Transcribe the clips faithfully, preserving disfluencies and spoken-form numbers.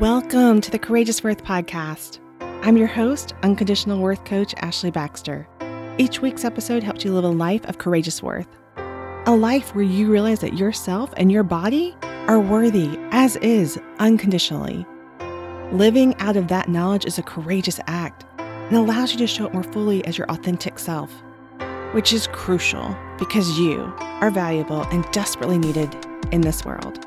Welcome to the Courageous Worth Podcast. I'm your host, Unconditional Worth Coach Ashley Baxter. Each week's episode helps you live a life of courageous worth, a life where you realize that yourself and your body are worthy, as is, unconditionally. Living out of that knowledge is a courageous act and allows you to show up more fully as your authentic self, which is crucial because you are valuable and desperately needed in this world.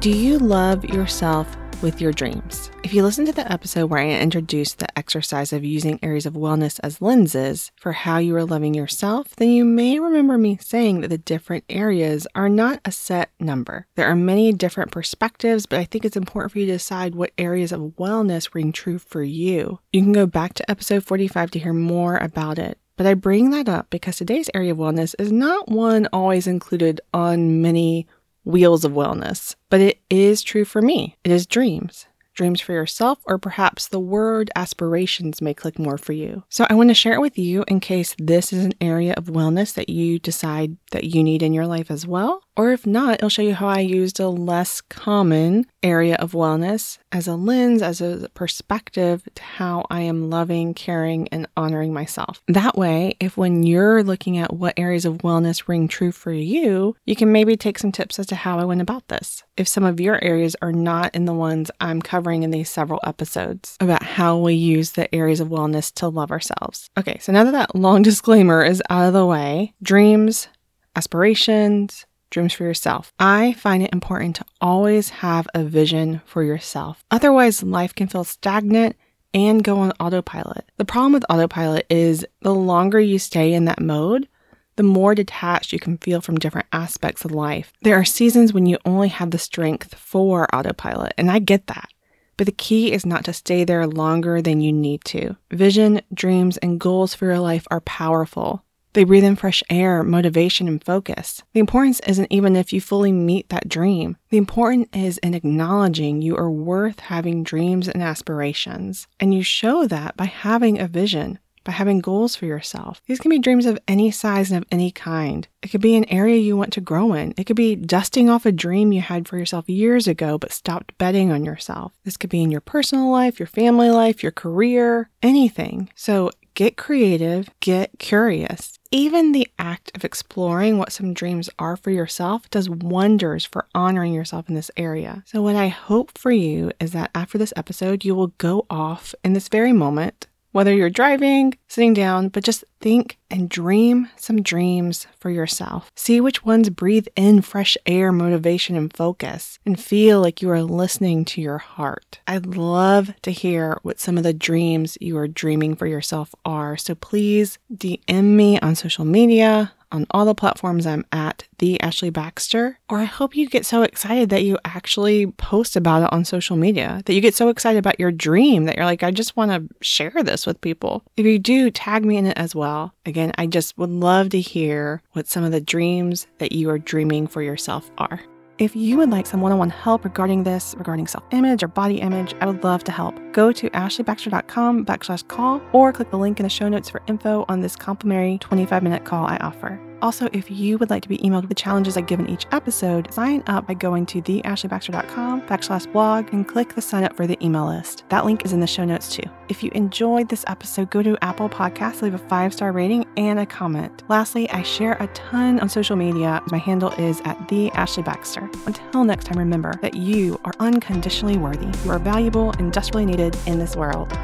Do you love yourself with your dreams? If you listen to the episode where I introduced the exercise of using areas of wellness as lenses for how you are loving yourself, then you may remember me saying that the different areas are not a set number. There are many different perspectives, but I think it's important for you to decide what areas of wellness ring true for you. You can go back to episode forty-five to hear more about it. But I bring that up because today's area of wellness is not one always included on many Wheels of Wellness, but it is true for me. It is dreams. Dreams for yourself, or perhaps the word aspirations may click more for you. So I want to share it with you in case this is an area of wellness that you decide that you need in your life as well. Or if not, it'll show you how I used a less common area of wellness as a lens, as a perspective to how I am loving, caring, and honoring myself. That way, if when you're looking at what areas of wellness ring true for you, you can maybe take some tips as to how I went about this. If some of your areas are not in the ones I'm covering in these several episodes about how we use the areas of wellness to love ourselves. Okay, so now that that long disclaimer is out of the way, dreams, aspirations, dreams for yourself. I find it important to always have a vision for yourself. Otherwise, life can feel stagnant and go on autopilot. The problem with autopilot is the longer you stay in that mode, the more detached you can feel from different aspects of life. There are seasons when you only have the strength for autopilot, and I get that. But the key is not to stay there longer than you need to. Vision, dreams, and goals for your life are powerful. They breathe in fresh air, motivation, and focus. The importance isn't even if you fully meet that dream. The important is in acknowledging you are worth having dreams and aspirations. And you show that by having a vision, by having goals for yourself. These can be dreams of any size and of any kind. It could be an area you want to grow in. It could be dusting off a dream you had for yourself years ago but stopped betting on yourself. This could be in your personal life, your family life, your career, anything. So get creative, get curious. Even the act of exploring what some dreams are for yourself does wonders for honoring yourself in this area. So what I hope for you is that after this episode, you will go off in this very moment, whether you're driving, sitting down, but just think and dream some dreams for yourself. See which ones breathe in fresh air, motivation, and focus, and feel like you are listening to your heart. I'd love to hear what some of the dreams you are dreaming for yourself are. So please D M me on social media, on all the platforms I'm at, The Ashley Baxter, or I hope you get so excited that you actually post about it on social media, that you get so excited about your dream that you're like, I just want to share this with people. If you do, tag me in it as well. Again, I just would love to hear what some of the dreams that you are dreaming for yourself are. If you would like some one-on-one help regarding this, regarding self-image or body image, I would love to help. Go to ashleybaxter.com backslash call or click the link in the show notes for info on this complimentary twenty-five minute call I offer. Also, if you would like to be emailed with the challenges I give in each episode, sign up by going to theashleybaxter.com backslash blog and click the sign up for the email list. That link is in the show notes too. If you enjoyed this episode, go to Apple Podcasts, leave a five-star rating and a comment. Lastly, I share a ton on social media. My handle is at theashleybaxter. Until next time, remember that you are unconditionally worthy. You are valuable and desperately needed in this world.